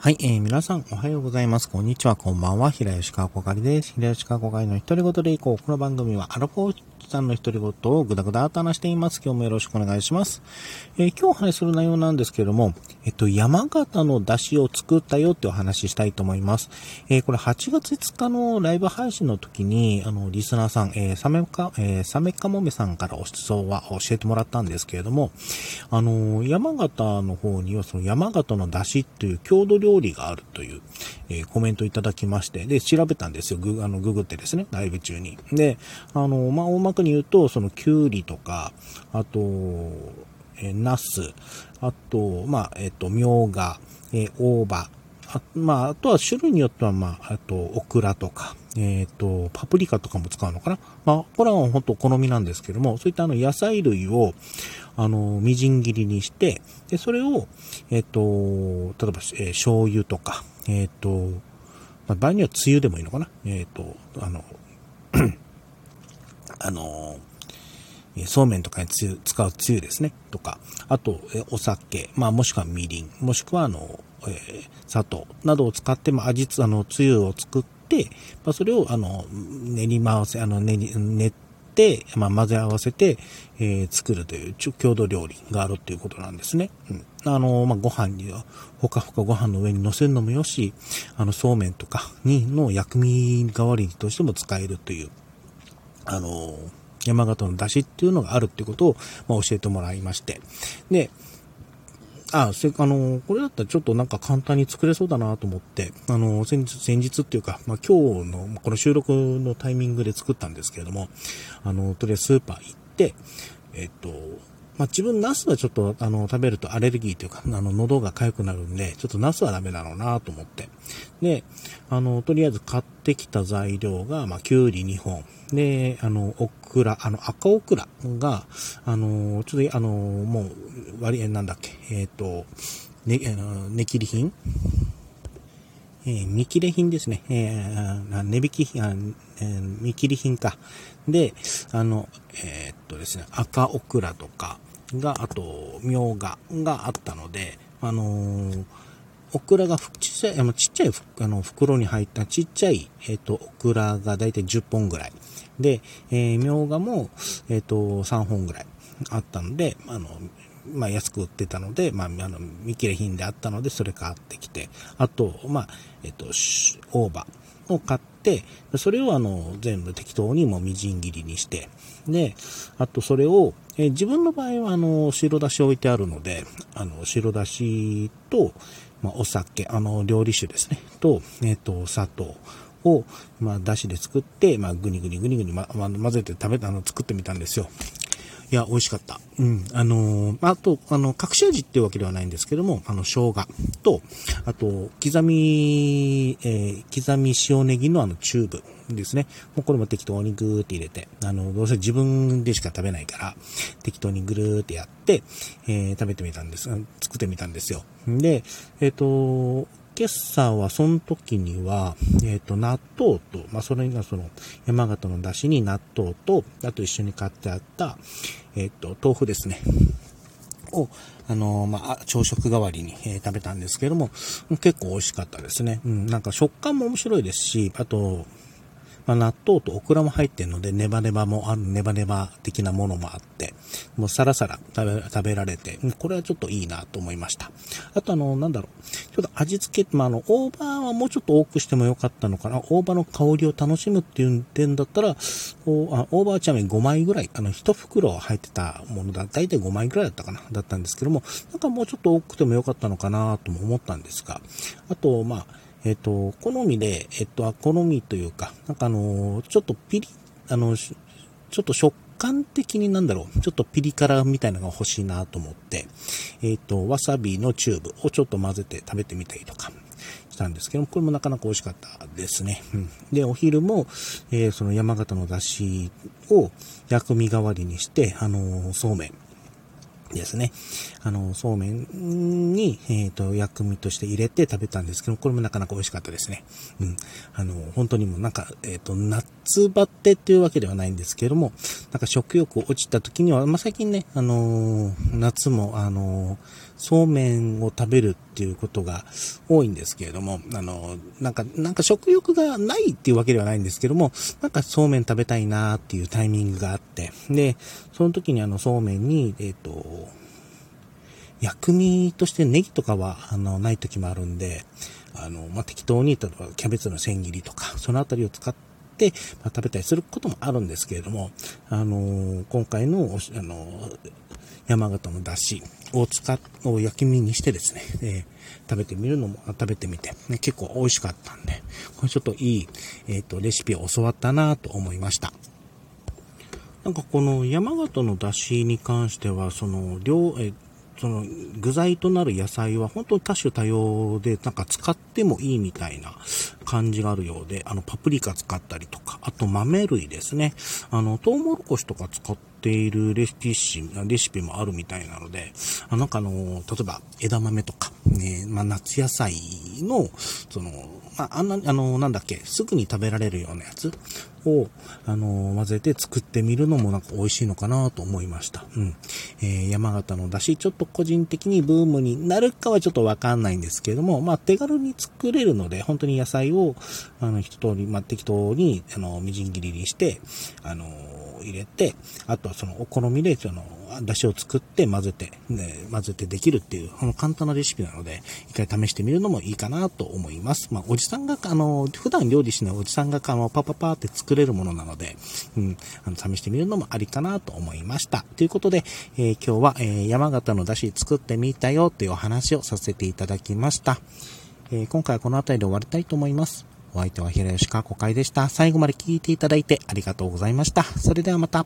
はい、皆さんおはようございます。こんにちは、こんばんは。平吉川こかりです。平吉川こかりの独り言でいこう。この番組はアラフォーさんの独り言をぐだぐだと話しています。今日もよろしくお願いします。今日話する内容なんですけれども、山形の出汁を作ったよってお話したいと思います。これ8月5日のライブ配信の時にリスナーさん、サメカモメさんからお質問は教えてもらったんですけれども、山形の方にはその山形の出汁っていう郷土料理があるという、コメントいただきまして、で調べたんですよ。ググってですね、ライブ中に。で、大まかに言うと、そのキュウリとか、あとナス、あとミョウガ、大葉、あとは種類によってはあとオクラとか、パプリカとかも使うのかな。これは本当お好みなんですけども、そういった野菜類をみじん切りにして、でそれを例えば、醤油とか、場合にはつゆでもいいのかな。そうめんとかに使うつゆですね。とか、あと、お酒、もしくはみりん、もしくは砂糖などを使って、つゆを作って、それを、練って、混ぜ合わせて、作るという郷土料理があるということなんですね。ご飯には、ほかほかご飯の上に乗せるのもよし、そうめんとかの薬味代わりとしても使えるという、山形の出汁っていうのがあるってことを、教えてもらいまして。で、これだったらちょっとなんか簡単に作れそうだなと思って、先日っていうか、今日のこの収録のタイミングで作ったんですけれども、とりあえずスーパー行って、自分ナスはちょっと食べるとアレルギーというか、喉が痒くなるんで、ちょっとナスはダメだろうなと思って。で、とりあえず買ってきた材料が、きゅうり2本。で、オクラ、赤オクラが、ちょっと、もう、値切り品、見切れ品ですね。見切り品か。で、ですね、赤オクラとかが、あと、ミョウガがあったので、オクラがちっちゃい袋に入ったちっちゃい、オクラがだいたい10本ぐらい。で、ミョウガも、3本ぐらいあったので、安く売ってたので、見切れ品であったので、それ買ってきて、あと、大葉を買って、それを全部適当にみじん切りにして、で、あとそれを、自分の場合は白だし置いてあるので、白だしと、お酒、料理酒ですね、と、砂糖を、だしで作って、ぐにぐに混ぜて作ってみたんですよ。いや、美味しかった。あと、隠し味っていうわけではないんですけども、生姜と、あと、刻み塩ネギのチューブですね。もうこれも適当にぐーって入れて、どうせ自分でしか食べないから、適当にぐるーってやって、作ってみたんですよ。で、今朝は、その時には、納豆と、それが山形の出汁に納豆と、あと一緒に買ってあった、豆腐ですね。を、朝食代わりに、食べたんですけども、結構美味しかったですね。なんか食感も面白いですし、あと、納豆とオクラも入ってるので、ネバネバ的なものもあって、もうサラサラ食べられて、これはちょっといいなと思いました。あとちょっと味付け、大葉はもうちょっと多くしてもよかったのかな。大葉の香りを楽しむっていう点だったら、大葉はちなみに5枚ぐらい、1袋入ってたものだ、だいたい5枚ぐらいだったかな、だったんですけども、なんかもうちょっと多くてもよかったのかなとも思ったんですが、あと、好みというか、ちょっとちょっと食感的にちょっとピリ辛みたいなのが欲しいなと思って、わさびのチューブをちょっと混ぜて食べてみたりとかしたんですけども、これもなかなか美味しかったですね。で、お昼も、その山形の出汁を薬味代わりにして、そうめん。ですね。そうめんに、薬味として入れて食べたんですけど、これもなかなか美味しかったですね。本当にもう夏バテっていうわけではないんですけども、食欲落ちた時には、最近ね、夏も、そうめんを食べるっていうことが多いんですけれども、なんか食欲がないっていうわけではないんですけども、なんかそうめん食べたいなーっていうタイミングがあって、で、その時にそうめんに、薬味としてネギとかは、ない時もあるんで、適当に、例えばキャベツの千切りとか、そのあたりを使って、食べたりすることもあるんですけれども、今回の、山形の出汁を焼き身にしてですね、食べてみて、ね、結構美味しかったんで、これちょっといい、レシピを教わったなと思いました。なんかこの山形の出汁に関しては、その具材となる野菜は本当に多種多様で、なんか使ってもいいみたいな感じがあるようで、パプリカ使ったりとか、あと豆類ですね。トウモロコシとか使っているレシピもあるみたいなので、例えば枝豆とか、ね、夏野菜の、すぐに食べられるようなやつを、混ぜて作ってみるのもなんか美味しいのかなと思いました。うん。山形の出汁、ちょっと個人的にブームになるかはちょっとわかんないんですけれども、手軽に作れるので、本当に野菜を、一通り、適当に、みじん切りにして、入れて、あとはそのお好みで、出汁を作って混ぜてできるっていう、簡単なレシピなので、一回試してみるのもいいかなと思います。おじさんが、普段料理しないおじさんが、パって作れるものなので、試してみるのもありかなと思いました。ということで、今日は、山形の出汁作ってみたよというお話をさせていただきました。今回はこの辺りで終わりたいと思います。お相手は平吉川小海でした。最後まで聞いていただいてありがとうございました。それではまた。